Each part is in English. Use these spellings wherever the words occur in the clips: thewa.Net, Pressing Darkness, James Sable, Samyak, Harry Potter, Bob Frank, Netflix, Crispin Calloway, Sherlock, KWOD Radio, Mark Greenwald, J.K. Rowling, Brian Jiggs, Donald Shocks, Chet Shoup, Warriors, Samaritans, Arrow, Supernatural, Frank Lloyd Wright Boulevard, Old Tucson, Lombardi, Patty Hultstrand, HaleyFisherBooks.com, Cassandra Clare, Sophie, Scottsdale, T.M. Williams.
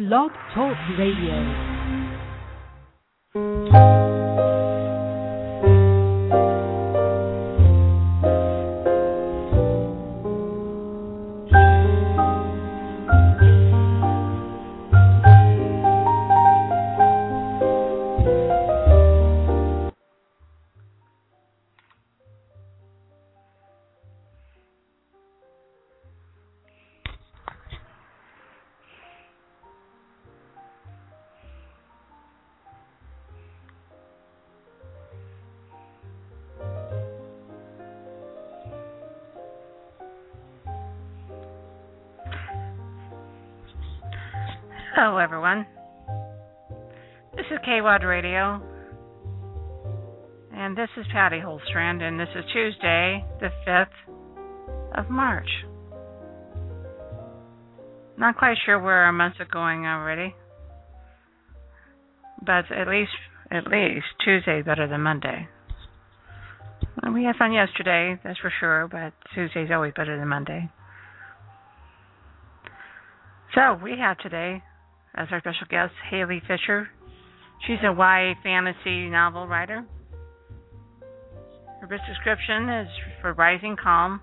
Blog Talk Radio. Hello, everyone. This is KWOD Radio, and this is Patty Hultstrand, and this is Tuesday, the 5th of March. Not quite sure where our months are going already, but at least Tuesday's better than Monday. Well, we had fun yesterday, that's for sure, but Tuesday's always better than Monday. So we have today, as our special guest, Haley Fisher. She's a YA fantasy novel writer. Her book description is for Rising Calm.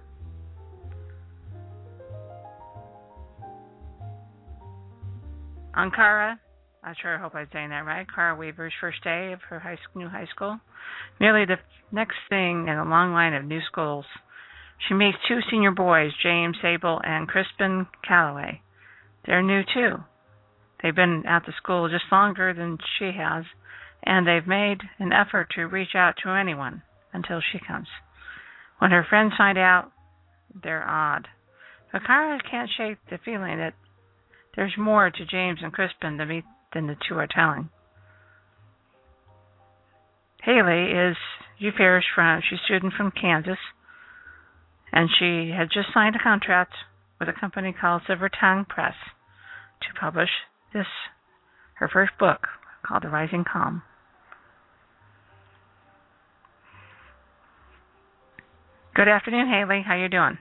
On Cara, I sure hope I'm saying that right, Cara Weaver's first day of her new high school. Nearly the next thing in a long line of new schools, she meets two senior boys, James Sable and Crispin Calloway. They're new too. They've been at the school just longer than she has, and they've made an effort to reach out to anyone until she comes. When her friends find out, they're odd. But Cara can't shake the feeling that there's more to James and Crispin than the two are telling. Haley is she's a student from Kansas, and she had just signed a contract with a company called Silver Tongue Press to publish her first book called The Rising Calm. Good afternoon, Haley. How you doing?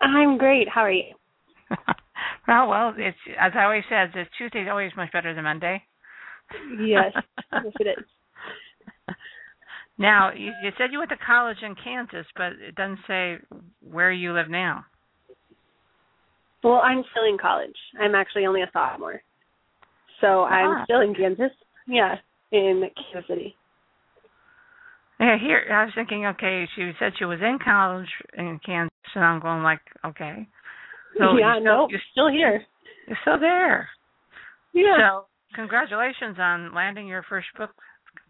I'm great. How are you? well, it's, as I always said, Tuesday's always much better than Monday. Yes, it is. Now, you said you went to college in Kansas, but it doesn't say where you live now. Well, I'm still in college. I'm actually only a sophomore. So I'm still in Kansas. Yeah, in Kansas City. Yeah, here, I was thinking, okay, she said she was in college in Kansas, and I'm going like, okay. So you're still here. You're still there. Yeah. So congratulations on landing your first book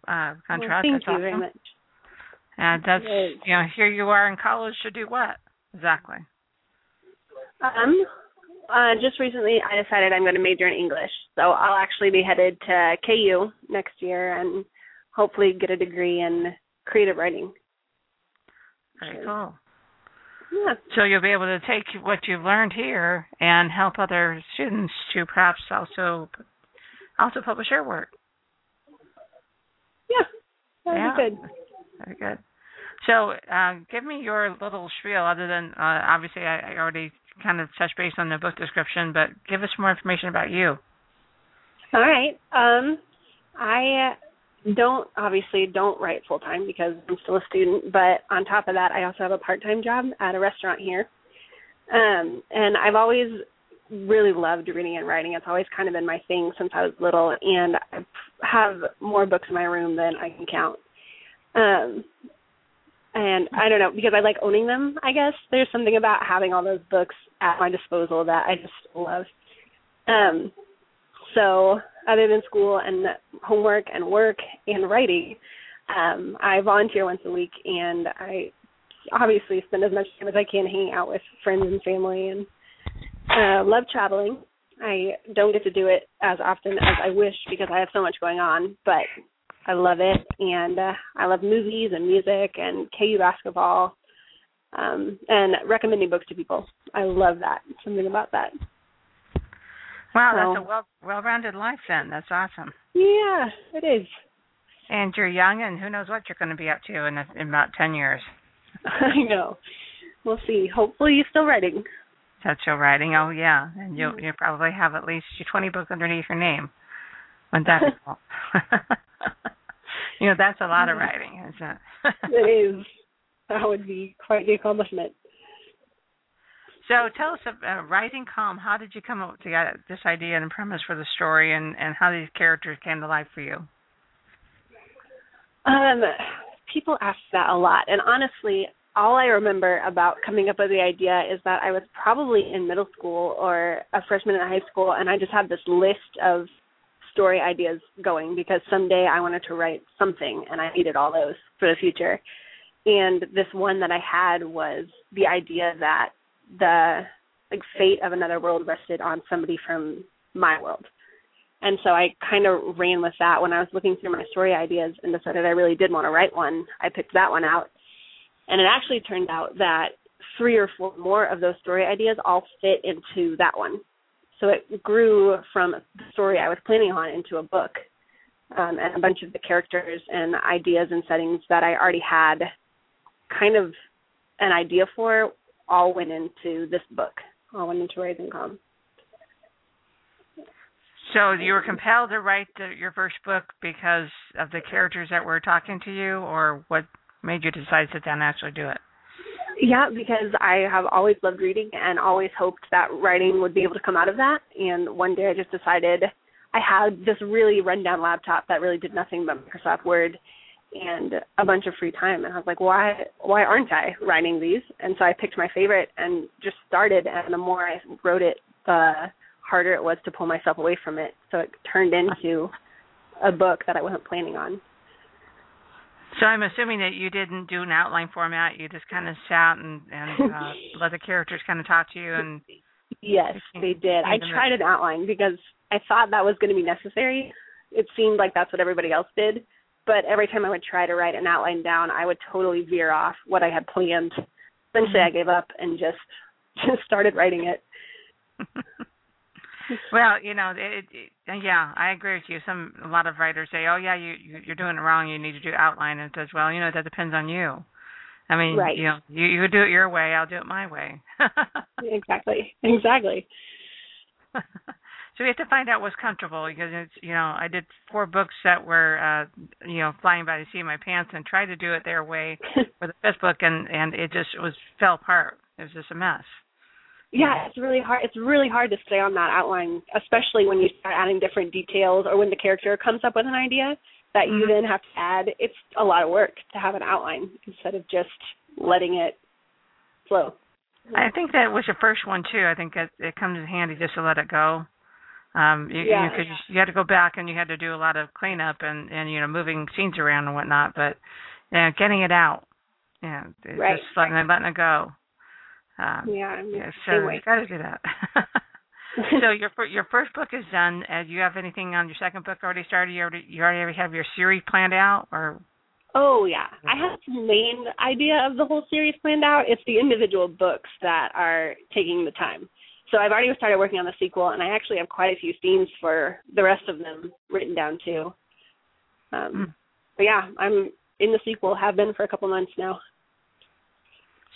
contract. Well, thank you very much. And that's, here you are in college to do what exactly? Just recently I decided I'm going to major in English, so I'll actually be headed to KU next year and hopefully get a degree in creative writing. Very cool. Yeah. So you'll be able to take what you've learned here and help other students to perhaps also publish your work. Yeah, that'd be good. Very good. So give me your little spiel other than, obviously, I already kind of touched base on the book description, but give us more information about you. All right. I don't write full-time because I'm still a student, but on top of that, I also have a part-time job at a restaurant here. And I've always really loved reading and writing. It's always kind of been my thing since I was little, and I have more books in my room than I can count. And I don't know, because I like owning them, I guess. There's something about having all those books at my disposal that I just love. So other than school and homework and work and writing, I volunteer once a week, and I obviously spend as much time as I can hanging out with friends and family, and love traveling. I don't get to do it as often as I wish because I have so much going on, but I love it, and I love movies and music and KU basketball, and recommending books to people. I love that, something about that. Wow, so, that's a well-rounded life then. That's awesome. Yeah, it is. And you're young, and who knows what you're going to be up to in about 10 years. I know. We'll see. Hopefully you're still writing. that show writing. Oh, yeah. And you'll probably have at least your 20 books underneath your name. Wouldn't that be cool? You know, that's a lot of writing, isn't it? It is. That would be quite the accomplishment. So tell us about Rising Calm. How did you come up with this idea and premise for the story, and how these characters came to life for you? People ask that a lot. And honestly, all I remember about coming up with the idea is that I was probably in middle school or a freshman in high school, and I just had this list of story ideas going because someday I wanted to write something, and I needed all those for the future. And this one that I had was the idea that the fate of another world rested on somebody from my world. And so I kind of ran with that. When I was looking through my story ideas and decided I really did want to write one, I picked that one out. And it actually turned out that 3 or 4 more of those story ideas all fit into that one. So it grew from the story I was planning on into a book, and a bunch of the characters and ideas and settings that I already had kind of an idea for all went into this book, all went into Rising Calm. So you were compelled to write your first book because of the characters that were talking to you, or what made you decide to sit down and actually do it? Yeah, because I have always loved reading and always hoped that writing would be able to come out of that. And one day I just decided I had this really rundown laptop that really did nothing but Microsoft Word and a bunch of free time. And I was like, why aren't I writing these? And so I picked my favorite and just started. And the more I wrote it, the harder it was to pull myself away from it. So it turned into a book that I wasn't planning on. So I'm assuming that you didn't do an outline format. You just kind of sat and let the characters kind of talk to you. And yes, they did. I tried an outline because I thought that was going to be necessary. It seemed like that's what everybody else did. But every time I would try to write an outline down, I would totally veer off what I had planned. Eventually, I gave up and just started writing it. Well, you know, yeah, I agree with you. A lot of writers say, "Oh, yeah, you're doing it wrong. You need to do outline." And it says, "Well, you know, that depends on you. I mean, right. You know, you do it your way. I'll do it my way." Exactly. So we have to find out what's comfortable, because it's, you know, I did 4 books that were you know, flying by the seat of my pants and tried to do it their way for the fifth book, and it just fell apart. It was just a mess. Yeah, it's really hard. It's really hard to stay on that outline, especially when you start adding different details or when the character comes up with an idea that you then have to add. It's a lot of work to have an outline instead of just letting it flow. I think that was your first one too. I think it comes in handy just to let it go. You had to go back and you had to do a lot of cleanup and you know, moving scenes around and whatnot, but you know, getting it out, yeah, you know, right. Just letting it go. So you got to do that. So your first book is done. Do you have anything on your second book already started? You already have your series planned out, or? Oh yeah, I have the main idea of the whole series planned out. It's the individual books that are taking the time. So I've already started working on the sequel, and I actually have quite a few themes for the rest of them written down, too. But, yeah, I'm in the sequel, have been for a couple months now.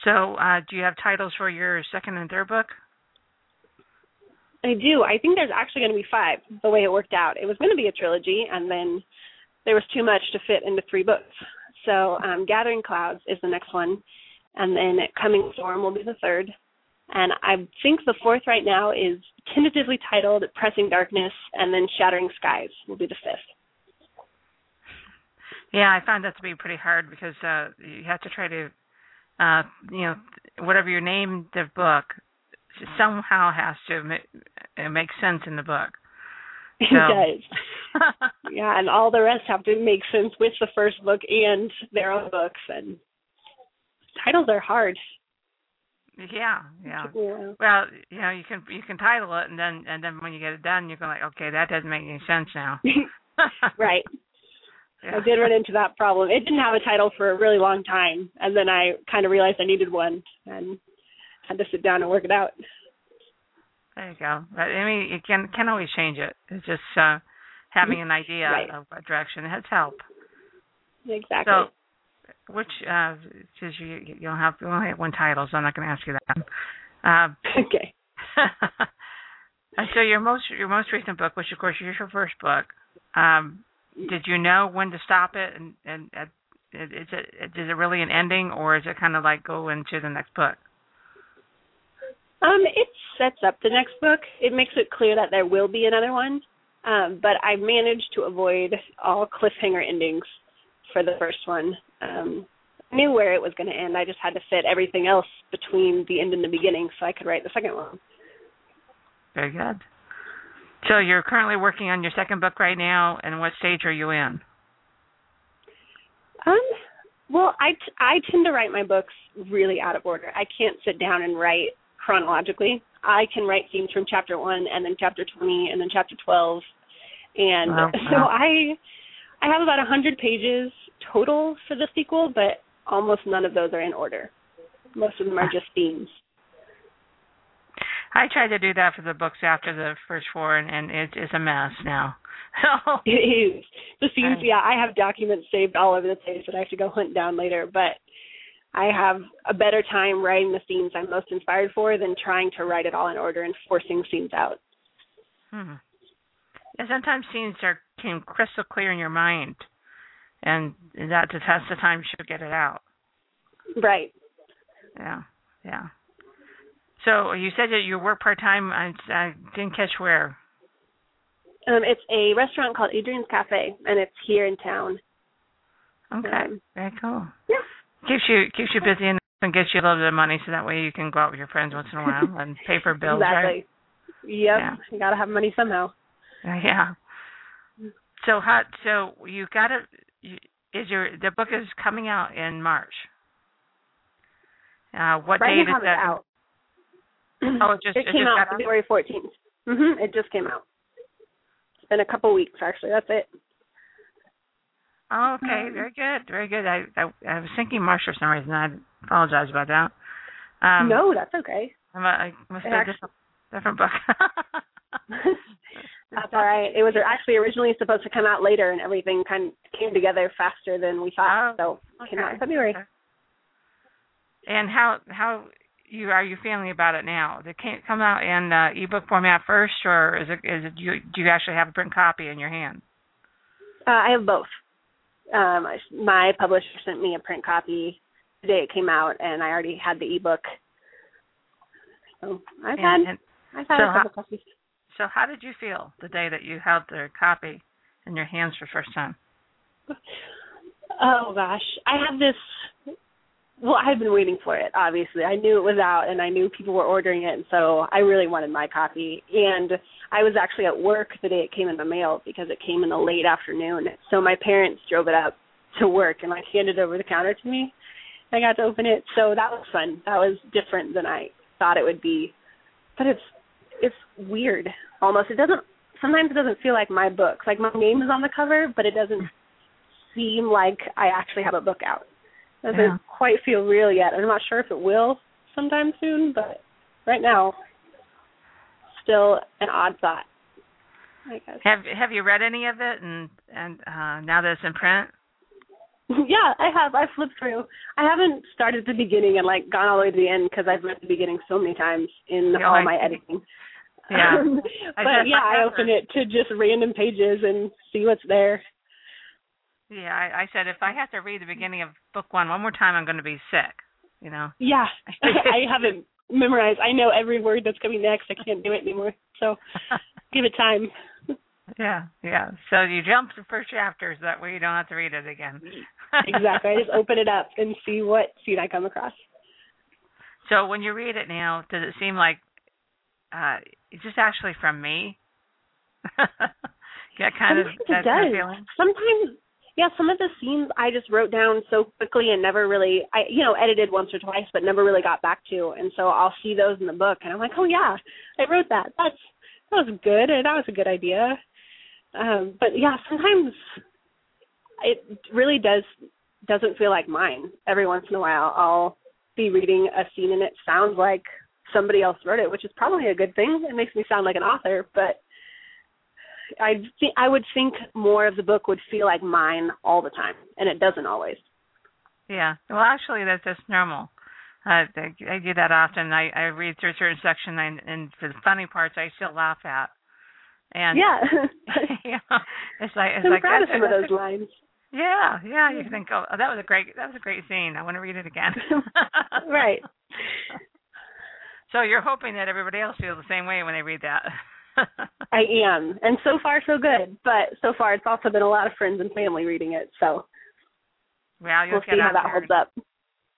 So do you have titles for your second and third book? I do. I think there's actually going to be 5, the way it worked out. It was going to be a trilogy, and then there was too much to fit into 3 books. So Gathering Clouds is the next one, and then Coming Storm will be the third. And I think the 4th right now is tentatively titled Pressing Darkness, and then Shattering Skies will be the 5th. Yeah, I found that to be pretty hard because you have to try to, you know, whatever you name the book, somehow has to make sense in the book. So. It does. Yeah, and all the rest have to make sense with the first book and their own books. And titles are hard. Yeah. Well, you know, you can title it, and then when you get it done, you're going like, okay, that doesn't make any sense now. Right. Yeah. I did run into that problem. It didn't have a title for a really long time, and then I kind of realized I needed one and had to sit down and work it out. There you go. But I mean, you can always change it. It's just having an idea of what direction has helped. Exactly. So, which you'll have one title, so I'm not going to ask you that. Okay. So your most recent book, which of course is your first book, did you know when to stop it? And is it really an ending, or is it kind of like go into the next book? It sets up the next book. It makes it clear that there will be another one, but I managed to avoid all cliffhanger endings for the first one. I knew where it was going to end. I just had to fit everything else between the end and the beginning so I could write the second one. Very good. So you're currently working on your second book right now, and what stage are you in? Well, I tend to write my books really out of order. I can't sit down and write chronologically. I can write themes from chapter 1 and then chapter 20 and then chapter 12. And I have about 100 pages total for the sequel, but almost none of those are in order. Most of them are just themes. I tried to do that for the books after the first four, and it's a mess now. It is. The themes, yeah, I have documents saved all over the place that I have to go hunt down later, but I have a better time writing the themes I'm most inspired for than trying to write it all in order and forcing scenes out. And sometimes scenes came crystal clear in your mind, and that just has the time to get it out. Right. Yeah. So you said that you work part-time. I didn't catch where. It's a restaurant called Adrian's Cafe, and it's here in town. Okay, very cool. Yeah. Keeps you busy and gets you a little bit of money, so that way you can go out with your friends once in a while and pay for bills, exactly. Right? Yep, yeah. You got to have money somehow. Yeah. So you got to. The book is coming out in March. What right date is that? Out. Oh, it just came out February 14th. Mm-hmm. It just came out. It's been a couple weeks actually. That's it. Oh, okay, very good. I was thinking March for some reason. I apologize about that. No, that's okay. I must have a different book. That's all right. It was actually originally supposed to come out later, and everything kind of came together faster than we thought. It came out in February. Okay. And how are you feeling about it now? Did it come out in ebook format first, or is it? Do you actually have a print copy in your hand? I have both. My publisher sent me a print copy the day it came out, and I already had the ebook. So I've had a couple copies. So how did you feel the day that you held the copy in your hands for the first time? Oh gosh, I've been waiting for it, obviously. I knew it was out, and I knew people were ordering it, and so I really wanted my copy. And I was actually at work the day it came in the mail because it came in the late afternoon. So my parents drove it up to work and, handed it over the counter to me. I got to open it, so that was fun. That was different than I thought it would be. But it's weird, almost. Sometimes it doesn't feel like my books. Like, my name is on the cover, but it doesn't seem like I actually have a book out. Doesn't quite feel real yet. I'm not sure if it will sometime soon, but right now, still an odd thought, I guess. Have you read any of it? And now that it's in print? Yeah, I have. I flipped through. I haven't started the beginning and gone all the way to the end because I've read the beginning so many times in all my editing. Yeah, I open it to just random pages and see what's there. Yeah, I said if I have to read the beginning of book one more time, I'm going to be sick, you know. Yeah, I haven't memorized. I know every word that's coming next. I can't do it anymore, so give it time. Yeah. So you jump to first chapters. That way you don't have to read it again. Exactly. I just open it up and see what scene I come across. So when you read it now, does it seem like it's just actually from me? That kind of that kind of feeling? Sometimes. Yeah, some of the scenes I just wrote down so quickly and never really, edited once or twice, but never really got back to. And so I'll see those in the book, and I'm like, oh, yeah, I wrote that. That was good, and that was a good idea. But, yeah, sometimes it really doesn't feel like mine. Every once in a while I'll be reading a scene, and it sounds like somebody else wrote it, which is probably a good thing. It makes me sound like an author, but I would think more of the book would feel like mine all the time, and it doesn't always. Yeah. Well, actually, that's normal. I do that often. I read through a certain section, and for the funny parts, I still laugh at. And yeah, you know, it's like I'm proud of some of those lines. Yeah. You think, oh, that was a great scene. I want to read it again. Right. So you're hoping that everybody else feels the same way when they read that. I am, and so far so good. But so far, it's also been a lot of friends and family reading it. So we'll see how that holds up.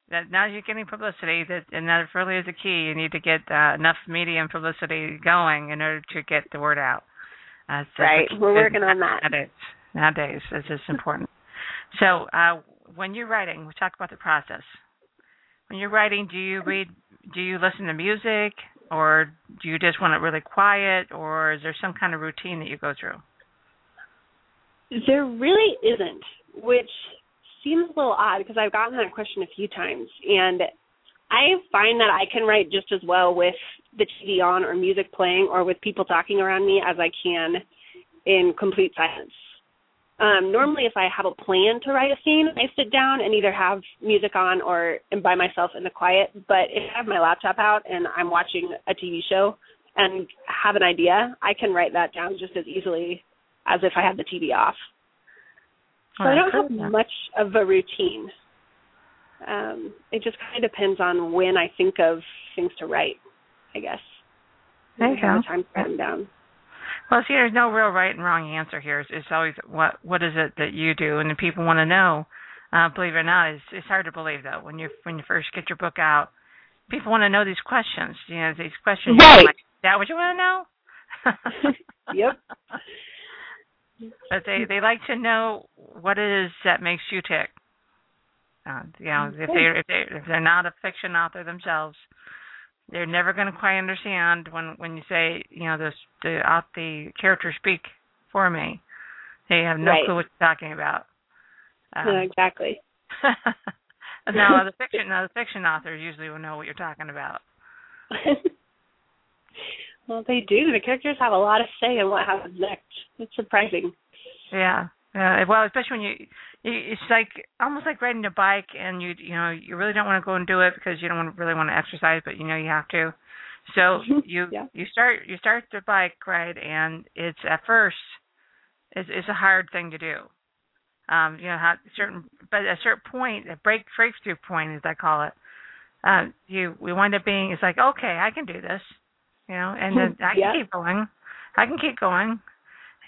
That now you're getting publicity, and that really is a key. You need to get enough media and publicity going in order to get the word out. Right, we're working on that. Nowadays, it's just important. So when you're writing, we talk about the process. When you're writing, do you read? Do you listen to music, or do you just want it really quiet, or is there some kind of routine that you go through? There really isn't, which seems a little odd because I've gotten that question a few times, and I find that I can write just as well with the TV on or music playing or with people talking around me as I can in complete silence. Normally, if I have a plan to write a scene, I sit down and either have music on or am by myself in the quiet, but if I have my laptop out and I'm watching a TV show and have an idea, I can write that down just as easily as if I had the TV off. So I don't have much of a routine. It just kind of depends on when I think of things to write, I guess. There you go. Time to write them down. Well, see, there's no real right and wrong answer here. It's always what is it that you do, and if people want to know. Believe it or not, it's hard to believe though. When you first get your book out, people want to know these questions. You know, these questions. Right. Like, is that what you want to know? Yep. But they like to know what it is that makes you tick. You know, if they're not a fiction author themselves, they're never going to quite understand when you say, you know, the characters speak for me. They have no clue what you're talking about. No, exactly. Now the fiction authors usually will know what you're talking about. Well, they do. The characters have a lot of say in what happens next. It's surprising. Yeah. Well, especially when it's like almost like riding a bike, and you really don't want to go and do it because you don't really want to exercise, but you know you have to. So you start the bike ride, and it's at first it's a hard thing to do. You know, at a certain point, a breakthrough point, as I call it, we wind up being, it's like, okay, I can do this. You know, and then I can keep going.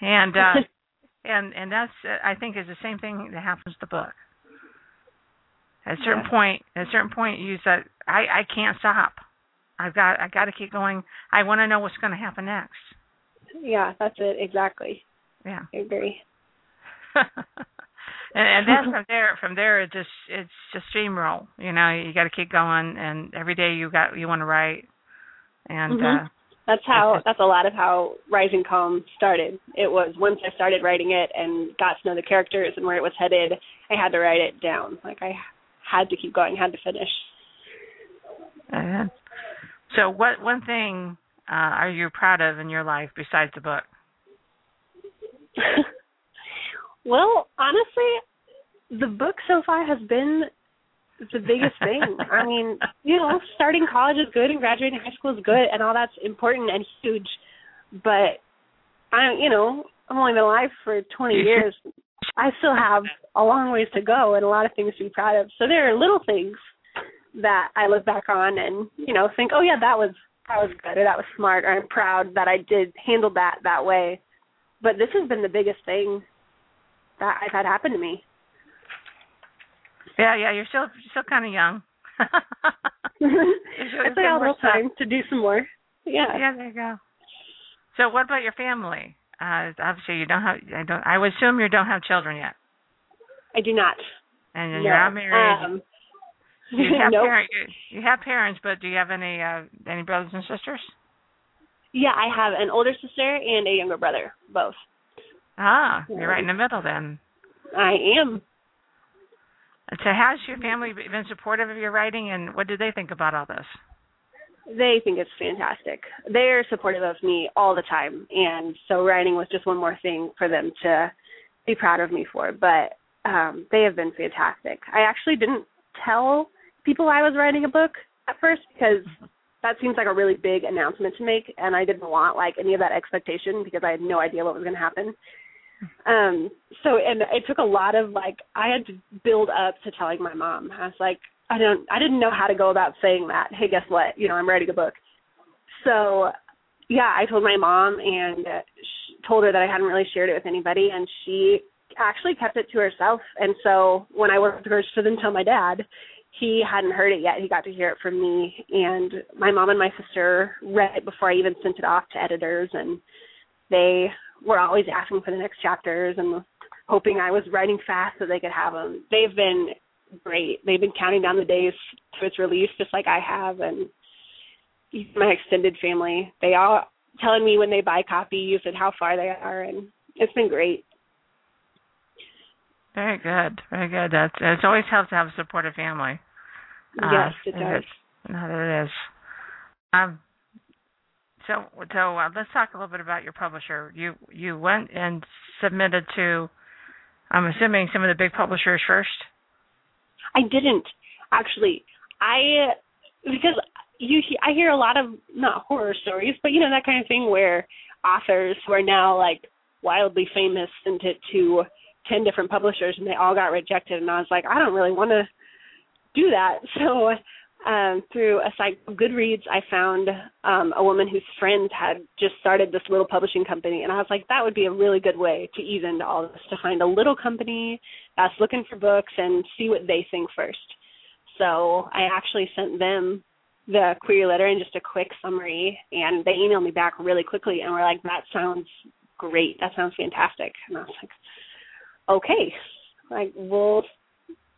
And and that's, I think, is the same thing that happens to the book. At a certain point, you said, I can't stop. I've got to keep going. I want to know what's going to happen next. Yeah, that's it exactly. Yeah, I agree. and then from there, it's just steamroll. You know, you got to keep going, and every day you want to write. And that's a lot of how Rising Calm started. It was once I started writing it and got to know the characters and where it was headed, I had to write it down. Like I had to keep going, had to finish. So what one thing are you proud of in your life besides the book? Well, honestly, the book so far has been the biggest thing. I mean, you know, starting college is good and graduating high school is good and all that's important and huge. But I've only been alive for 20 years. I still have a long ways to go and a lot of things to be proud of. So there are little things that I look back on and, you know, think, oh yeah, that was good or that was smart, or I'm proud that I did handle that way. But this has been the biggest thing that I've had happen to me. Yeah, you're still kind of young. It's like a little time to do some more. Yeah. Yeah, there you go. So, what about your family? Obviously, you don't have. I would assume you don't have children yet. I do not. And you're not married. You have you have parents, but do you have any brothers and sisters? Yeah, I have an older sister and a younger brother, both. Ah, you're right in the middle then. I am. So how's your family been supportive of your writing, and what do they think about all this? They think it's fantastic. They're supportive of me all the time, and so writing was just one more thing for them to be proud of me for, but they have been fantastic. I actually didn't tell people I was writing a book at first because that seems like a really big announcement to make, and I didn't want like any of that expectation because I had no idea what was going to happen. And it took a lot of I had to build up to telling my mom. I was like, I didn't know how to go about saying that. Hey, guess what? You know, I'm writing a book. So, yeah, I told my mom and told her that I hadn't really shared it with anybody, and she actually kept it to herself. And so when I worked with her, she didn't tell my dad. He hadn't heard it yet. He got to hear it from me. And my mom and my sister read it before I even sent it off to editors, and they were always asking for the next chapters and hoping I was writing fast so they could have them. They've been great. They've been counting down the days to its release just like I have, and my extended family. They all telling me when they buy copies and how far they are, and it's been great. Very good, very good. It always helps to have a supportive family. Yes, it does. It is. So let's talk a little bit about your publisher. You went and submitted to, I'm assuming, some of the big publishers first? I didn't, actually. I hear a lot of, not horror stories, but, you know, that kind of thing where authors who are now, wildly famous sent it to 10 different publishers and they all got rejected. And I was like, I don't really want to do that. So through a site, Goodreads, I found a woman whose friend had just started this little publishing company. And I was like, that would be a really good way to ease into all this, to find a little company that's looking for books and see what they think first. So I actually sent them the query letter and just a quick summary. And they emailed me back really quickly and were like, that sounds great. That sounds fantastic. And I was like, okay, we'll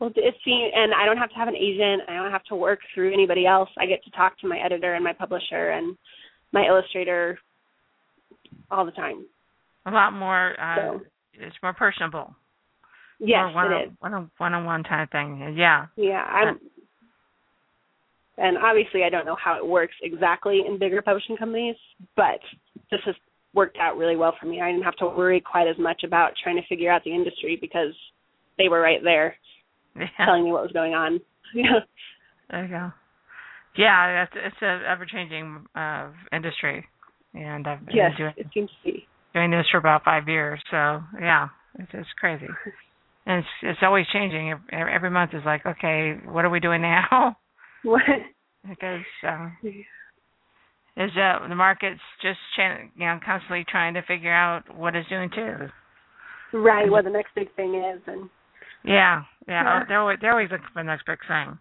see, and I don't have to have an agent. I don't have to work through anybody else. I get to talk to my editor and my publisher and my illustrator all the time. A lot more. It's more personable. Yes, it is. One-on-one type thing. Yeah. Yeah. And obviously, I don't know how it works exactly in bigger publishing companies, but this is worked out really well for me. I didn't have to worry quite as much about trying to figure out the industry because they were right there telling me what was going on. There you go. Yeah, it's an ever-changing industry. And I've been doing this for about 5 years. So, yeah, it's crazy. And it's always changing. Every month is like, okay, what are we doing now? What? Because... is that the market's just constantly trying to figure out what it's doing too. Right, what the next big thing is. And yeah. They're always looking for the next big thing.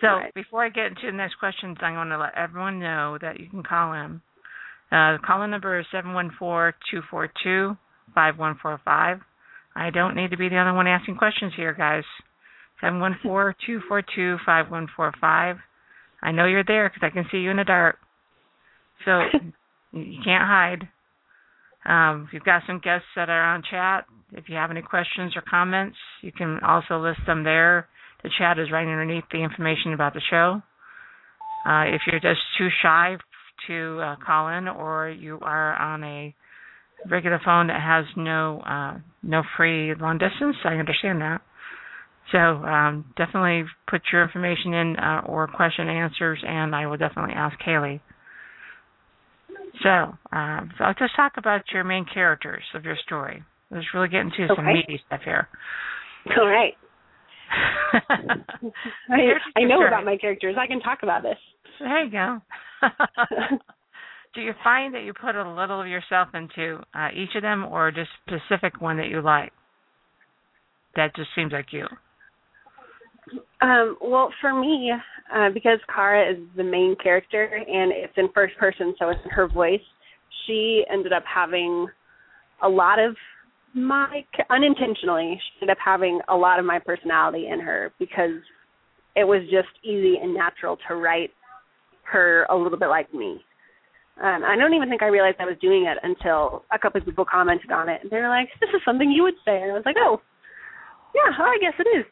So before I get into the next questions, I'm going to let everyone know that you can call in. The call-in number is 714-242-5145. I don't need to be the only one asking questions here, guys. 714-242-5145. I know you're there because I can see you in the dark. So you can't hide. You've got some guests that are on chat. If you have any questions or comments, you can also list them there. The chat is right underneath the information about the show. If you're just too shy to call in, or you are on a regular phone that has no free long distance, I understand that. So definitely put your information in or question and answers, and I will definitely ask Haley. So I'll just talk about your main characters of your story. Let's really get into some meaty stuff here. All right. I know about my characters. I can talk about this. There you go. Do you find that you put a little of yourself into each of them, or just specific one that you like? That just seems like you. Well, for me, because Cara is the main character and it's in first person, so it's her voice, she ended up having a lot of my personality in her because it was just easy and natural to write her a little bit like me. I don't even think I realized I was doing it until a couple of people commented on it. And they were like, this is something you would say. And I was like, oh, yeah, I guess it is.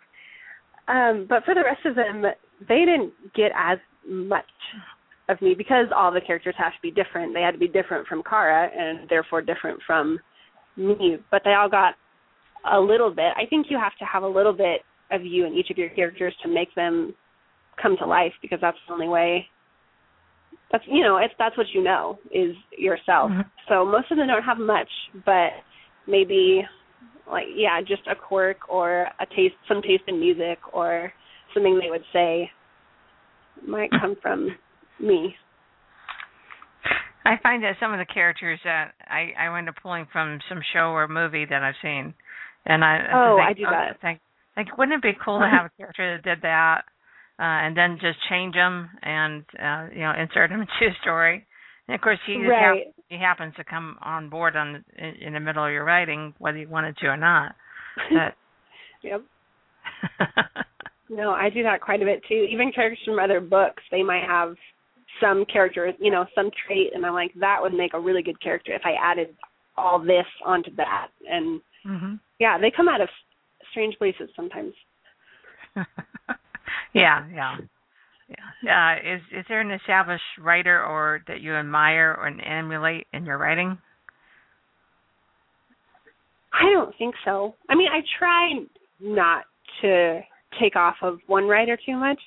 But for the rest of them, they didn't get as much of me because all the characters have to be different. They had to be different from Cara and therefore different from me. But they all got a little bit. I think you have to have a little bit of you in each of your characters to make them come to life, because that's the only way. That's, you know, it's, that's what you know, is yourself. Mm-hmm. So most of them don't have much, but maybe like, yeah, just a quirk or a taste, some taste in music or something they would say might come from me. I find that some of the characters that I wind up pulling from some show or movie that I've seen. And I do that. Like, wouldn't it be cool to have a character that did that and then just change them and, you know, insert them into a story? And, of course, he happens to come on board in the middle of your writing, whether you wanted to or not. But... Yep. No, I do that quite a bit, too. Even characters from other books, they might have some character, you know, some trait, and I'm like, that would make a really good character if I added all this onto that. And, mm-hmm. Yeah, they come out of strange places sometimes. Yeah. Is there an established writer or that you admire or emulate in your writing? I don't think so. I mean, I try not to take off of one writer too much,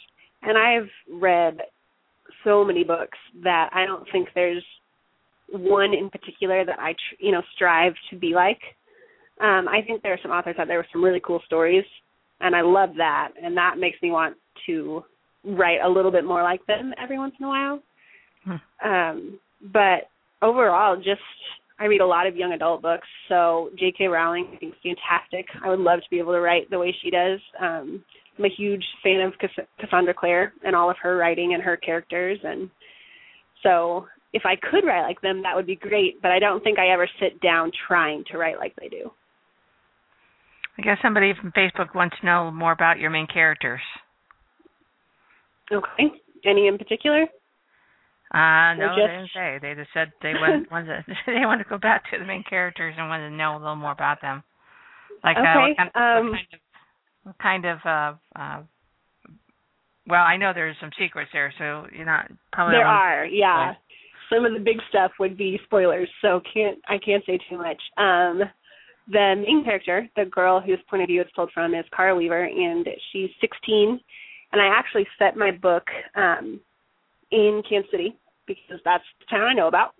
and I've read so many books that I don't think there's one in particular that I, strive to be like. I think there are some authors out there with some really cool stories, and I love that, and that makes me want to write a little bit more like them every once in a while. But overall, I read a lot of young adult books, so J.K. Rowling, I think, is fantastic. I would love to be able to write the way she does. I'm a huge fan of Cassandra Clare and all of her writing and her characters, and so if I could write like them, that would be great, but I don't think I ever sit down trying to write like they do. I guess somebody from Facebook wants to know more about your main characters. Okay. Any in particular? No, they didn't say. They just said they wanted to go back to the main characters and wanted to know a little more about them. Like, well, I know there's some secrets there, so you're not probably... There are, yeah. Some of the big stuff would be spoilers, so I can't say too much. The main character, the girl whose point of view it's told from, is Cara Weaver, and she's 16. And I actually set my book in Kansas City because that's the town I know about.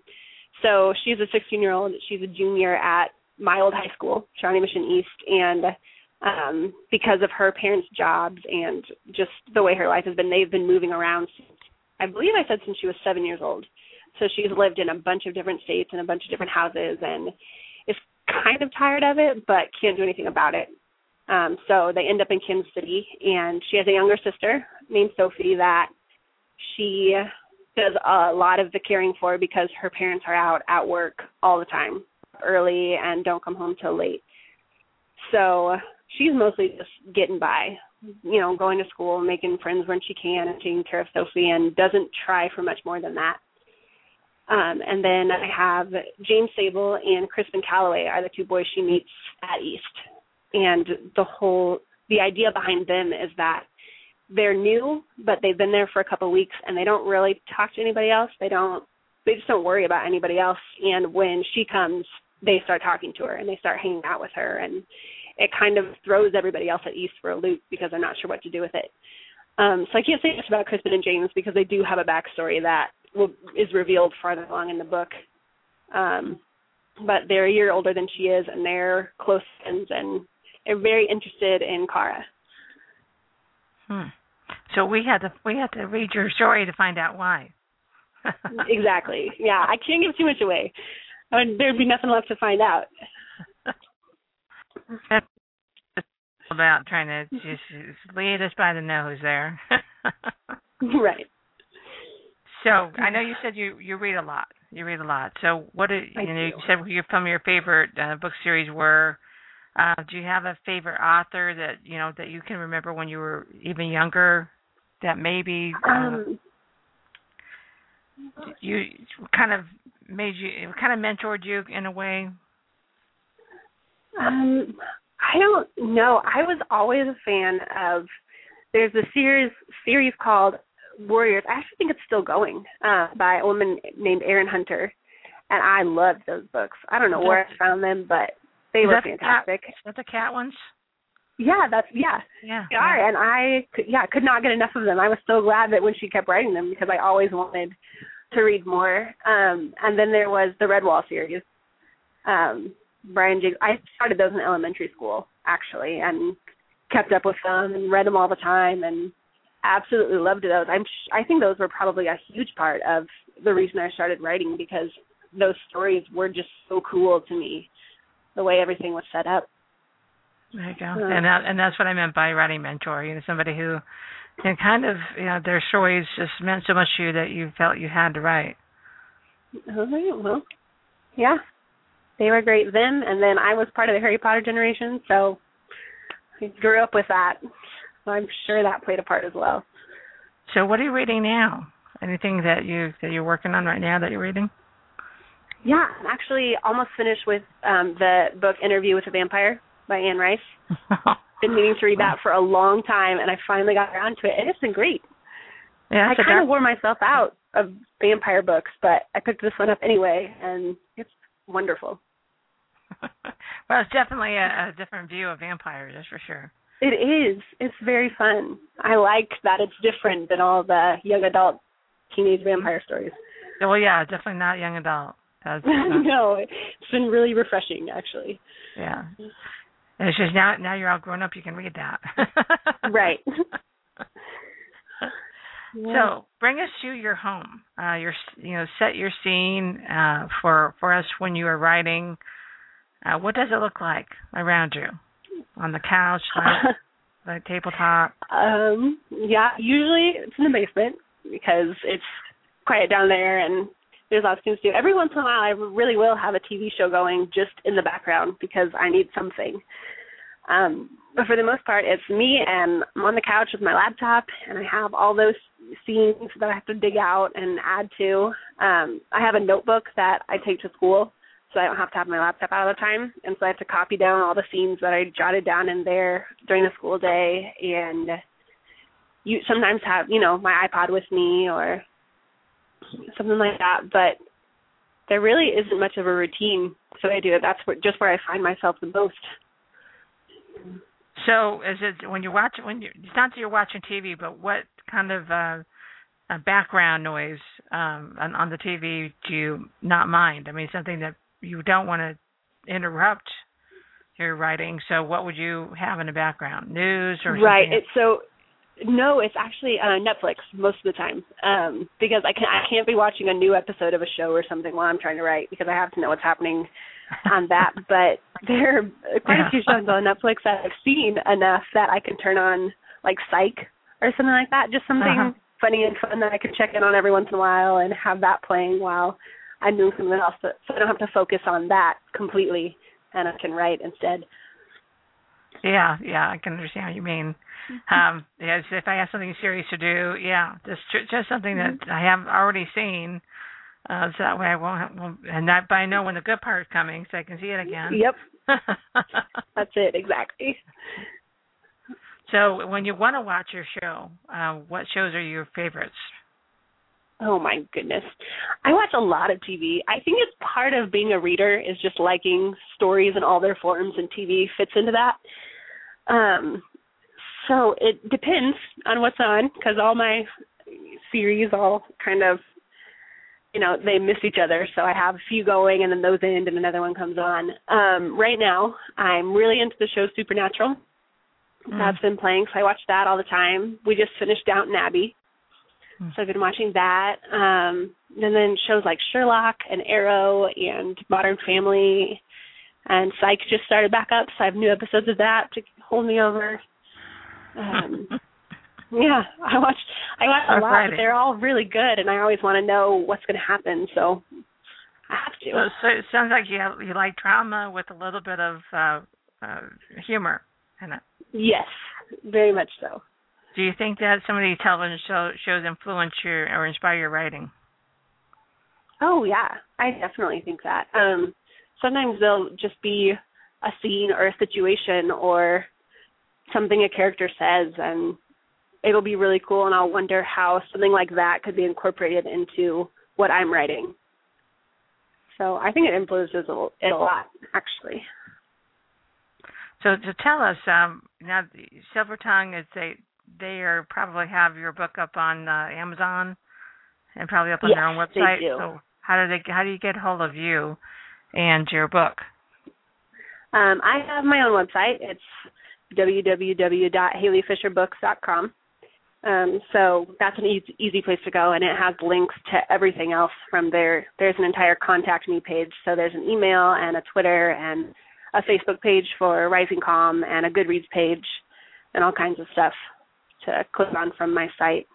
So she's a 16-year-old. She's a junior at my old high school, Shawnee Mission East, and because of her parents' jobs and just the way her life has been, they've been moving around since, I believe I said, since she was 7 years old. So she's lived in a bunch of different states and a bunch of different houses and is kind of tired of it, but can't do anything about it. So they end up in Kansas City, and she has a younger sister named Sophie that she does a lot of the caring for because her parents are out at work all the time, early, and don't come home till late. So she's mostly just getting by, you know, going to school, making friends when she can, and taking care of Sophie, and doesn't try for much more than that. And then I have James Sable and Crispin Calloway are the two boys she meets at East. And the idea behind them is that they're new, but they've been there for a couple of weeks, and they don't really talk to anybody else. They just don't worry about anybody else. And when she comes, they start talking to her, and they start hanging out with her. And it kind of throws everybody else at East for a loop because they're not sure what to do with it. So I can't say much about Crispin and James because they do have a backstory that is revealed farther along in the book. But they're a year older than she is, and they're close friends, and they're very interested in Cara. So we had to read your story to find out why. Exactly. Yeah, I can't give too much away. There'd be nothing left to find out. That's about trying to just lead us by the nose there. Right. So I know you said you read a lot. You read a lot. So what you said some of your favorite book series were. Do you have a favorite author that you can remember when you were even younger that maybe you kind of mentored you in a way? I don't know. I was always a fan of. There's a series called Warriors. I actually think it's still going by a woman named Erin Hunter, and I loved those books. I don't know where I found them, but they were fantastic. Is that the cat ones? Yeah, they are. And I could not get enough of them. I was so glad that when she kept writing them because I always wanted to read more. And then there was the Redwall series. Brian Jiggs. I started those in elementary school, actually, and kept up with them and read them all the time and absolutely loved those. I think those were probably a huge part of the reason I started writing because those stories were just so cool to me, the way everything was set up. There you go. And that's what I meant by writing mentor, you know, somebody who kind of, you know, their stories just meant so much to you that you felt you had to write. Well, yeah. They were great then, and then I was part of the Harry Potter generation, so I grew up with that. So I'm sure that played a part as well. So what are you reading now? Anything that you're working on right now that you're reading? Yeah, I'm actually almost finished with the book Interview with a Vampire by Anne Rice. Been meaning to read that for a long time, and I finally got around to it, and it's been great. Yeah, I kind of wore myself out of vampire books, but I picked this one up anyway, and it's wonderful. Well, it's definitely a different view of vampires, that's for sure. It is. It's very fun. I like that it's different than all the young adult teenage vampire stories. Well, yeah, definitely not young adult. No, it's been really refreshing, actually. Yeah. And it's just now you're all grown up, you can read that. Right. So bring us to your home. Set your scene for us when you are writing. What does it look like around you? On the couch, the tabletop? Yeah, usually it's in the basement because it's quiet down there and there's lots of things to do. Every once in a while, I really will have a TV show going just in the background because I need something. But for the most part, it's me and I'm on the couch with my laptop and I have all those scenes that I have to dig out and add to. I have a notebook that I take to school so I don't have to have my laptop out all the time. And so I have to copy down all the scenes that I jotted down in there during the school day. And you sometimes have, you know, my iPod with me or something like that. But there really isn't much of a routine. So I do it. That's just where I find myself the most. So is it it's not that you're watching TV, but what kind of background noise on the TV do you not mind? I mean, something that you don't want to interrupt your writing. So what would you have in the background? News or something? Right. No, it's actually Netflix most of the time because I can't be watching a new episode of a show or something while I'm trying to write because I have to know what's happening on that. But there are quite a few shows on Netflix that I've seen enough that I can turn on like Psych or something like that, just something funny and fun that I can check in on every once in a while and have that playing while I'm doing something else so I don't have to focus on that completely and I can write instead. Yeah, I can understand what you mean. Yeah, if I have something serious to do, just something that I have already seen, so that way I won't, and that I know when the good part is coming, so I can see it again. Yep, that's it exactly. So when you want to watch your show, what shows are your favorites? Oh my goodness, I watch a lot of TV. I think it's part of being a reader is just liking stories in all their forms, and TV fits into that. So it depends on what's on, because all my series all kind of, you know, they miss each other. So I have a few going, and then those end, and another one comes on. Right now, I'm really into the show Supernatural. That's been playing, so I watch that all the time. We just finished Downton Abbey, so I've been watching that. And then shows like Sherlock and Arrow and Modern Family and Psych just started back up, so I have new episodes of that to hold me over. Yeah, I watch a lot, but they're all really good, and I always want to know what's going to happen, so I have to. So it sounds like you like drama with a little bit of humor in it. Yes, very much so. Do you think that some of these television shows influence or inspire your writing? Oh, yeah. I definitely think that. Sometimes they'll just be a scene or a situation or something a character says, and it'll be really cool, and I'll wonder how something like that could be incorporated into what I'm writing. So I think it influences it a lot, actually. So to tell us, now Silver Tongue, they are probably have your book up on Amazon and probably up on their own website. They do. So how do you get hold of you and your book? I have my own website. It's www.haleyfisherbooks.com. So that's an easy place to go, and it has links to everything else from there. There's an entire contact me page. So there's an email and a Twitter and a Facebook page for Rising Calm and a Goodreads page and all kinds of stuff to click on from my site.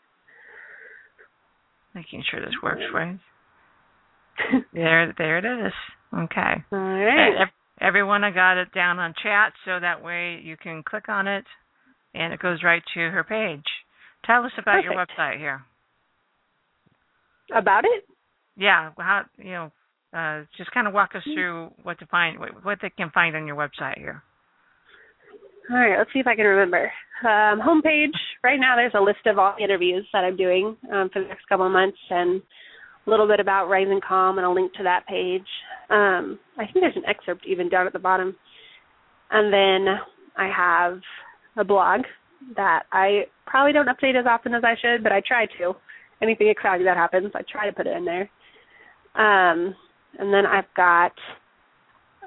Making sure this works, right? There it is. Okay. All right. Everyone, I got it down on chat, so that way you can click on it, and it goes right to her page. Tell us about your website here. About it? Yeah. How just kind of walk us through what they can find on your website here. All right, let's see if I can remember. Homepage, right now there's a list of all the interviews that I'm doing for the next couple of months, and a little bit about Rising Calm and a link to that page. I think there's an excerpt even down at the bottom. And then I have a blog that I probably don't update as often as I should, but I try to. Anything exciting that happens, I try to put it in there. And then I've got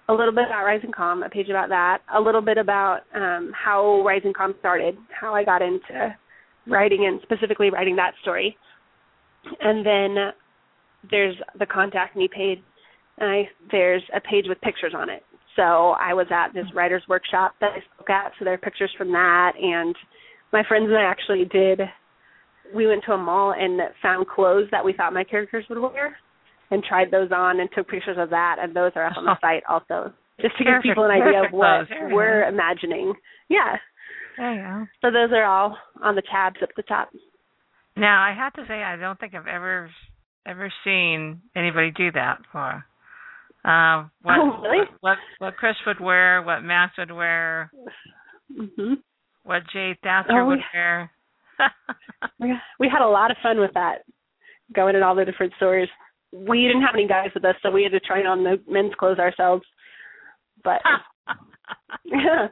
a little bit about Rising Calm, a page about that, a little bit about how Rising Calm started, how I got into writing and specifically writing that story. And then there's the contact me page. There's a page with pictures on it. So I was at this writer's workshop that I spoke at, so there are pictures from that. And my friends and I actually we went to a mall and found clothes that we thought my characters would wear, and tried those on and took pictures of that, and those are up on the site also, just to give people an idea of what we're imagining. Yeah. There you go. So those are all on the tabs at the top. Now, I have to say, I don't think I've ever seen anybody do that for really? What Chris would wear, what Matt would wear, what Jay Thatcher would wear. We had a lot of fun with that, going at all the different stories. We didn't have any guys with us, so we had to try on the men's clothes ourselves. But yeah,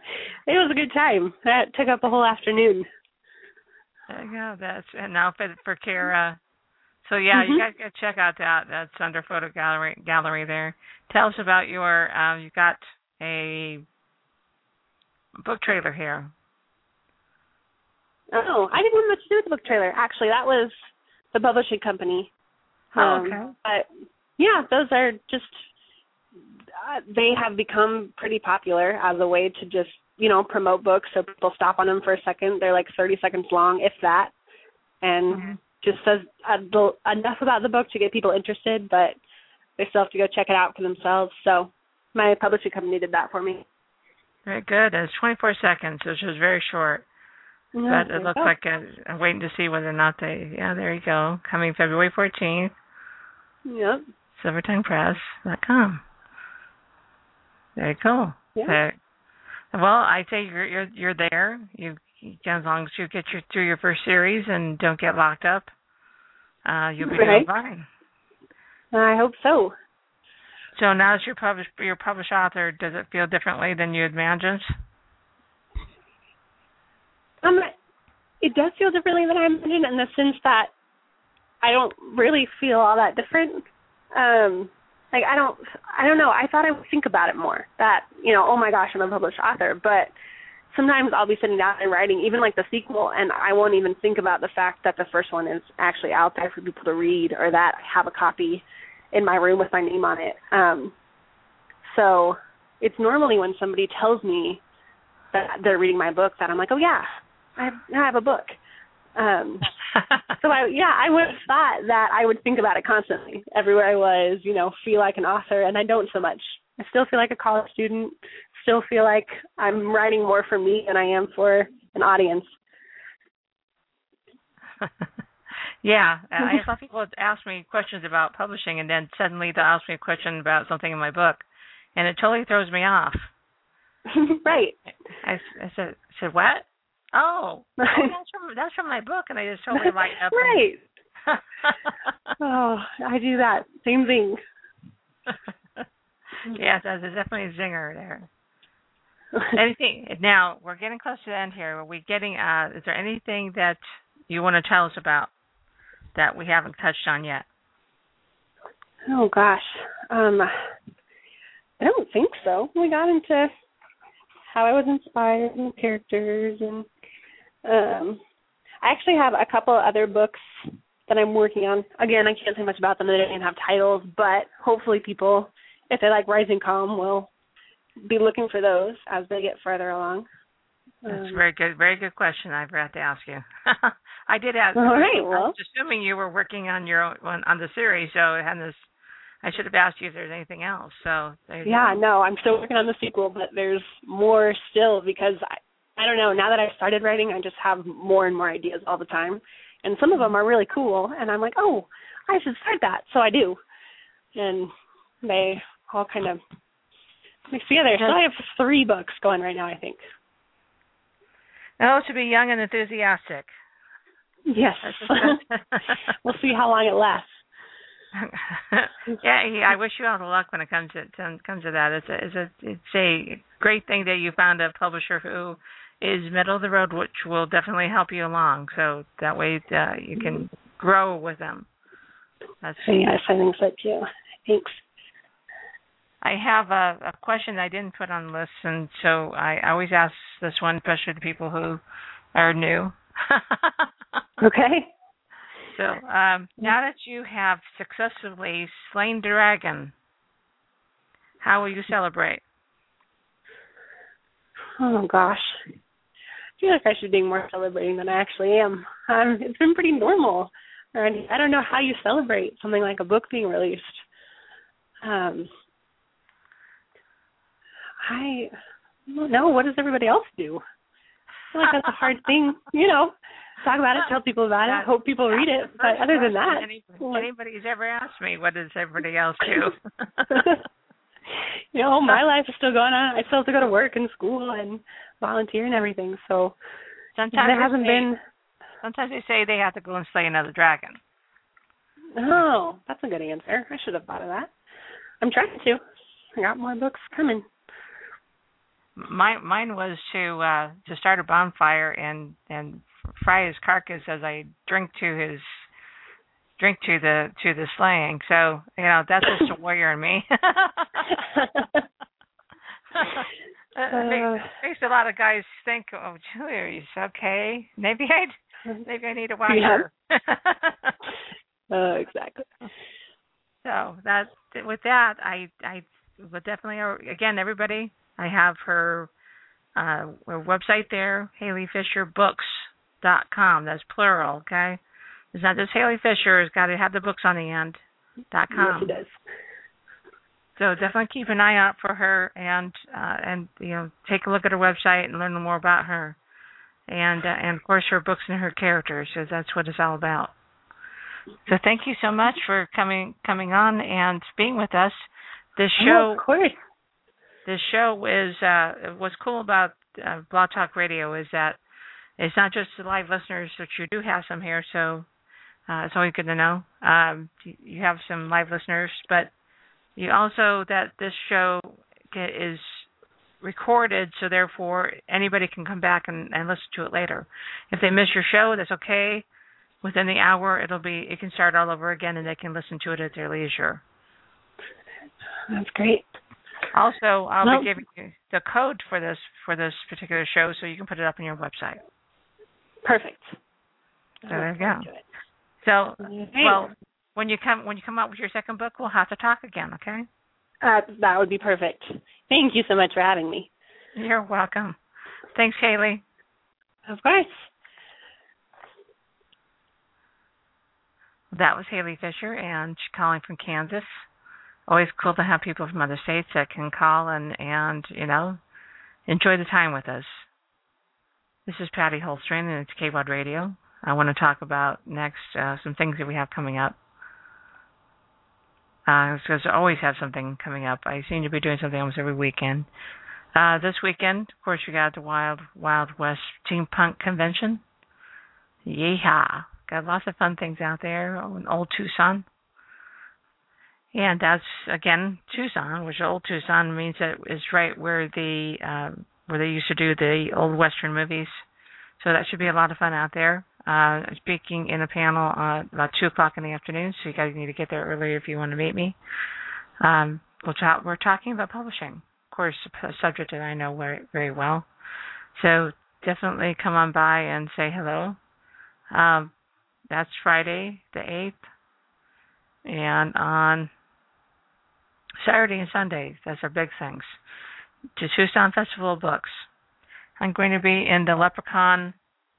it was a good time. That took up a whole afternoon. Yeah, that's an outfit for Cara. So yeah, you got to check out that. That's under photo gallery there. Tell us about your. You got a book trailer here. Oh, I didn't have much to do with the book trailer. Actually, that was the publishing company. But yeah, those are just they have become pretty popular as a way to just promote books. So people stop on them for a second. They're like 30 seconds long, if that, and just says enough about the book to get people interested. But they still have to go check it out for themselves. So my publishing company did that for me. Very good. It's 24 seconds, which was very short. Yeah, but it looks like I'm waiting to see whether or not they. Yeah, there you go. Coming February 14th. Yep. SilverTonguePress.com. There you go. Yeah. So, well, I say you're there. You as long as you get through your first series and don't get locked up, you'll be doing fine. I hope so. So now, as your published author, does it feel differently than you imagined? It does feel differently than I imagined in the sense that I don't really feel all that different. I don't know. I thought I would think about it more. That, oh my gosh, I'm a published author. But sometimes I'll be sitting down and writing, even like the sequel, and I won't even think about the fact that the first one is actually out there for people to read, or that I have a copy in my room with my name on it. So it's normally when somebody tells me that they're reading my book that I'm like, oh yeah, I have a book. I would have thought that I would think about it constantly, everywhere I was, feel like an author, and I don't so much. I still feel like a college student, still feel like I'm writing more for me than I am for an audience. Yeah, I have people ask me questions about publishing, and then suddenly they'll ask me a question about something in my book, and it totally throws me off. Right. I said, what? Oh, that's from my book, and I just totally lighted up. Right. Oh, I do that. Same thing. Yes, that's definitely a zinger there. Anything? Now, we're getting close to the end here. Are we getting? Is there anything that you want to tell us about that we haven't touched on yet? Oh, gosh. I don't think so. We got into how I was inspired and the characters. And I actually have a couple other books that I'm working on. Again, I can't say much about them. They didn't have titles, but hopefully people, if they like Rising Calm, will be looking for those as they get further along. That's very good. Very good question. I forgot to ask you. I did ask. All right. Well, I was assuming you were working on your own, on the series, so I should have asked you if there's anything else. So yeah, no, I'm still working on the sequel, but there's more still because I don't know. Now that I've started writing, I just have more and more ideas all the time, and some of them are really cool. And I'm like, oh, I should start that, so I do, and they all kind of mix together. So I have 3 books going right now, I think. Oh, to be young and enthusiastic. Yes. We'll see how long it lasts. Yeah, I wish you all the luck when it comes to that. It's a great thing that you found a publisher who is middle of the road, which will definitely help you along. So that way you can grow with them. Yes, I think so too. Thanks. I have a question I didn't put on the list, and so I always ask this one, especially to people who are new. Okay. So now that you have successfully slain dragon, how will you celebrate? Oh, gosh. I feel like I should be more celebrating than I actually am. It's been pretty normal. I don't know how you celebrate something like a book being released. I don't know. What does everybody else do? I feel like that's a hard thing, you know. Talk about it, tell people about it, hope people read it. But other than that, anybody's ever asked me, what does everybody else do? You know, my life is still going on. I still have to go to work and school and volunteer and everything. So sometimes they say they have to go and slay another dragon. Oh, that's a good answer. I should have thought of that. I'm trying to. I got more books coming. Mine was to start a bonfire and fry his carcass as I drink to the slaying. So you know that's just a warrior in me. Makes a lot of guys think, oh, Julius, okay, maybe I need a watcher. Yeah. Exactly. So I would definitely again everybody. I have her website there, HaleyFisherBooks.com. That's plural, okay? It's not just Haley Fisher. It's got to have the books on the end, .com. Yes, it does. So definitely keep an eye out for her and you know, take a look at her website and learn more about her. And, of course, her books and her characters. So that's what it's all about. So thank you so much for coming on and being with us. This show... Oh, of course. This show is what's cool about Blog Talk Radio is that it's not just the live listeners, which you do have some here, so it's always good to know. You have some live listeners, but you also that this show is recorded, so therefore anybody can come back and listen to it later. If they miss your show, that's okay. Within the hour, it can start all over again, and they can listen to it at their leisure. That's great. Also, I'll be giving you the code for this particular show, so you can put it up on your website. Perfect. So there you go. So, well, when you come up with your second book, we'll have to talk again, okay? That would be perfect. Thank you so much for having me. You're welcome. Thanks, Haley. Of course. That was Haley Fisher, and she's calling from Kansas. Always cool to have people from other states that can call and you know, enjoy the time with us. This is Patty Hultstrand, and it's KWOD Radio. I want to talk about next some things that we have coming up. Because I always have something coming up. I seem to be doing something almost every weekend. This weekend, of course, we got the Wild West Steampunk Convention. Yeehaw. Got lots of fun things out there in Old Tucson. Yeah, and that's, again, Tucson, which Old Tucson means that it's right where the where they used to do the old Western movies. So that should be a lot of fun out there. Speaking in a panel about 2 o'clock in the afternoon, so you guys need to get there earlier if you want to meet me. We're talking about publishing, of course, a subject that I know very well. So definitely come on by and say hello. That's Friday the 8th. And on Saturday and Sunday, that's our big things. To Tucson Festival of Books. I'm going to be in the Leprechaun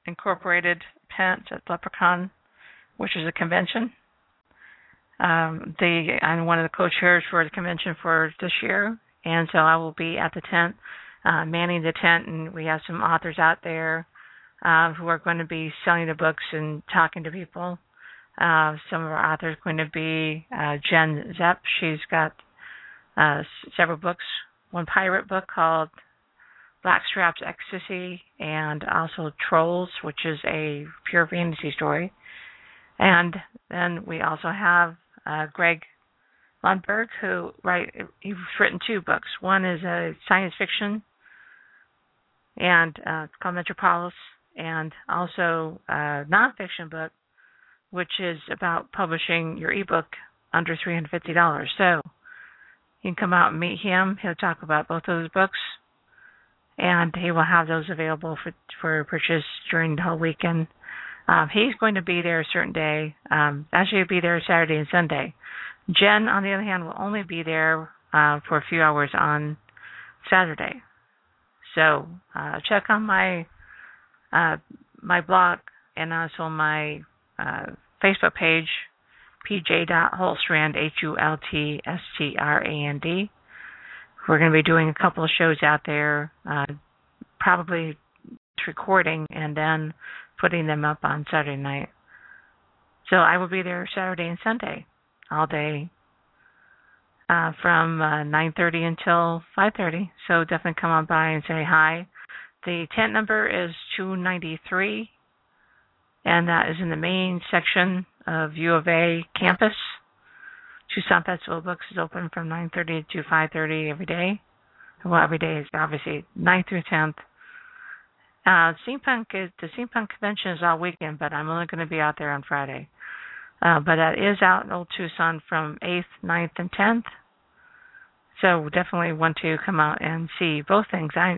Incorporated tent at Leprechaun, which is a convention. I'm one of the co-chairs for the convention for this year, and so I will be at the tent, manning the tent, and we have some authors out there who are going to be selling the books and talking to people. Some of our authors are going to be Jen Zepp. She's got several books, one pirate book called Blackstrap's Ecstasy, and also Trolls, which is a pure fantasy story. And then we also have Greg Lundberg, who he's written 2 books. One is a science fiction, and it's called Metropolis, and also a nonfiction book, which is about publishing your ebook under $350. So you can come out and meet him. He'll talk about both those books. And he will have those available for purchase during the whole weekend. He's going to be there a certain day. Actually, he'll be there Saturday and Sunday. Jen, on the other hand, will only be there for a few hours on Saturday. So check on my blog and also my Facebook page, pj.Hultstrand, HultStrand. We're going to be doing a couple of shows out there, probably recording and then putting them up on Saturday night. So I will be there Saturday and Sunday all day from 9:30 until 5:30. So definitely come on by and say hi. The tent number is 293, and that is in the main section of U of A campus. Tucson Festival Books is open from 9:30 to 5:30 every day. Well, every day is obviously 9th through 10th. The Steampunk Convention is all weekend, but I'm only going to be out there on Friday. But that is out in Old Tucson from 8th, 9th, and 10th. So definitely want to come out and see both things. I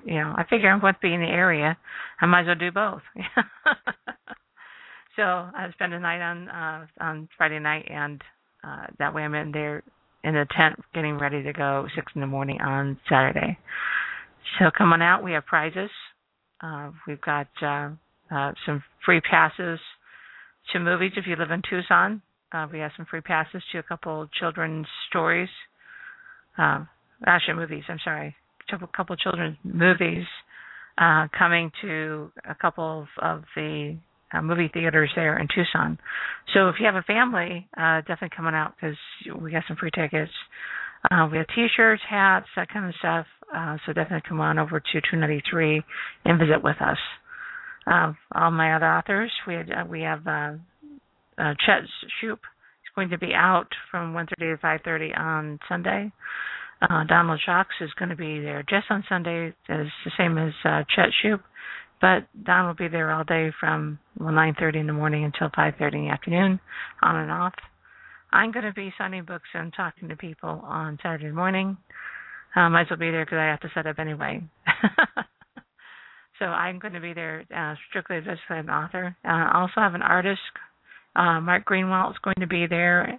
figure I'm going to be in the area. I might as well do both. So I spend a night on Friday night, and that way I'm in there in the tent getting ready to go 6 in the morning on Saturday. So come on out. We have prizes. We've got some free passes to movies if you live in Tucson. We have some free passes to a couple children's stories. Actually, movies, I'm sorry. A couple children's movies coming to a couple of the movie theaters there in Tucson. So if you have a family, definitely come on out because we got some free tickets. We have T-shirts, hats, that kind of stuff. So definitely come on over to 293 and visit with us. All my other authors, we have Chet Shoup. He's going to be out from 1:30 to 5:30 on Sunday. Donald Shocks is going to be there just on Sunday. It's the same as Chet Shoup. But Don will be there all day from 9:30 in the morning until 5:30 in the afternoon, on and off. I'm going to be signing books and talking to people on Saturday morning. Might as well be there because I have to set up anyway. So I'm going to be there strictly just as an author. I also have an artist. Mark Greenwald is going to be there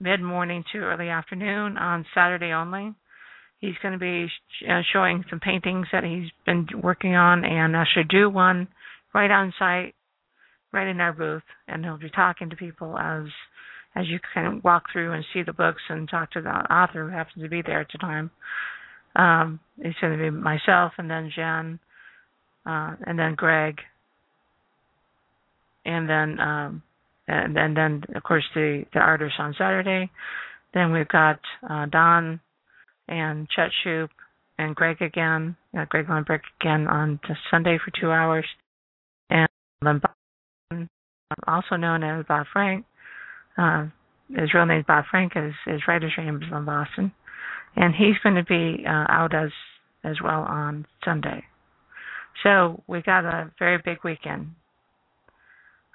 mid-morning to early afternoon on Saturday only. He's going to be showing some paintings that he's been working on, and I should do one right on site, right in our booth, and he'll be talking to people as you can walk through and see the books and talk to the author who happens to be there at the time. It's going to be myself and then Jen and then Greg and then of course the artist on Saturday. Then we've got Don and Chet Shoup and Greg Lundberg again on Sunday for 2 hours, and Lombardi, also known as Bob Frank. His real name is Bob Frank. His writer's name is Lombardi, and he's going to be out as as well on Sunday. So we got a very big weekend.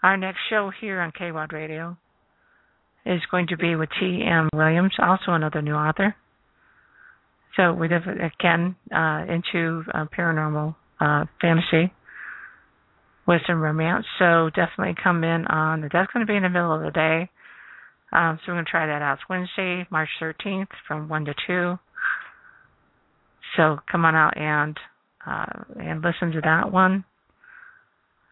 Our next show here on KWOD Radio is going to be with T.M. Williams, also another new author. So we dive again into paranormal fantasy with some romance. So definitely come in on that. That's going to be in the middle of the day. So we're going to try that out. It's Wednesday, March 13th from 1 to 2. So come on out and listen to that one.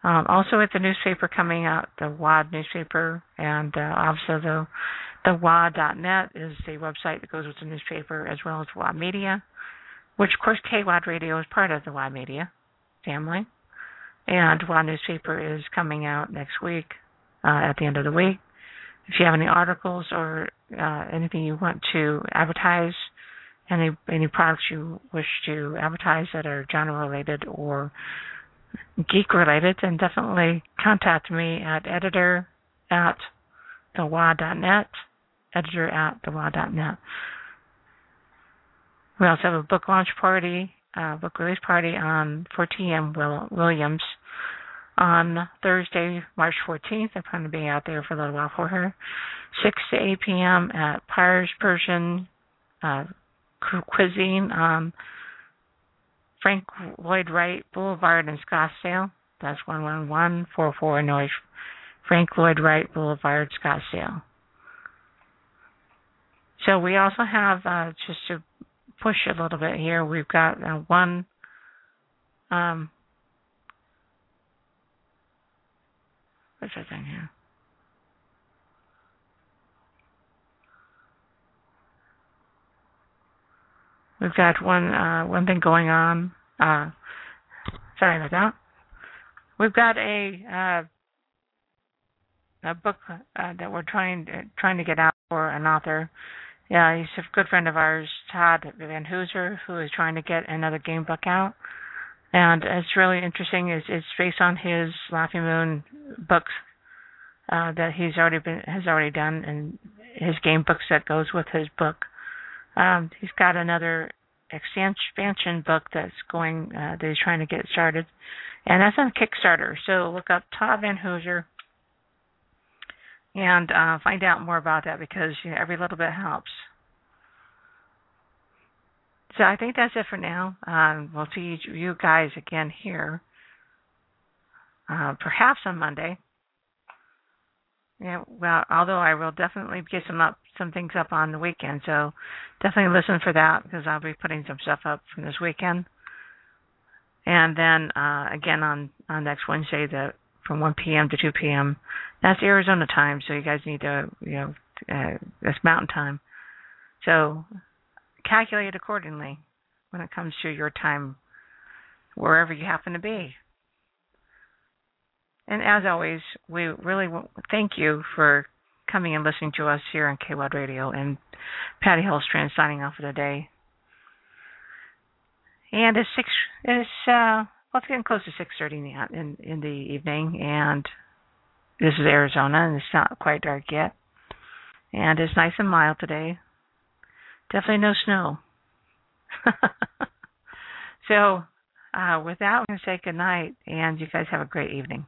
Also at the newspaper coming out, the WAD newspaper, and also the WA.Net is the website that goes with the newspaper, as well as WA Media, which, of course, KWOD Radio is part of the WA Media family. And WA newspaper is coming out next week at the end of the week. If you have any articles or anything you want to advertise, any products you wish to advertise that are genre-related or geek-related, then definitely contact me at editor@thewa.net, editor@thewa.net. We also have a book launch party, book release party for T.M. Williams on Thursday, March 14th. I'm going to be out there for a little while for her. 6 to 8 p.m. at Pyre's Persian Cuisine on Frank Lloyd Wright Boulevard in Scottsdale. That's 11144 North Frank Lloyd Wright Boulevard, Scottsdale. So we also have, just to push a little bit here, we've got one what's that thing here? We've got one thing going on. Sorry about that. We've got a book that we're trying to get out for an author. Yeah, he's a good friend of ours, Todd Van Hooser, who is trying to get another game book out. And it's really interesting. It's based on his Laughing Moon books that has already done, and his game books that goes with his book. He's got another expansion book that's going that he's trying to get started, and that's on Kickstarter. So look up Todd Van Hooser and find out more about that, because every little bit helps. So I think that's it for now. We'll see you guys again here, perhaps on Monday. Yeah, well, although I will definitely get some things up on the weekend, so definitely listen for that, because I'll be putting some stuff up from this weekend. And then, again, on next Wednesday, from 1 p.m. to 2 p.m., that's Arizona time, so you guys need to, that's mountain time. So calculate accordingly when it comes to your time, wherever you happen to be. And as always, we really thank you for coming and listening to us here on KWOD Radio. And Patty Hultstrand signing off for the day. And it's getting close to 6:30 in the evening. And this is Arizona, and it's not quite dark yet. And it's nice and mild today. Definitely no snow. So with that, we're going to say good night, and you guys have a great evening.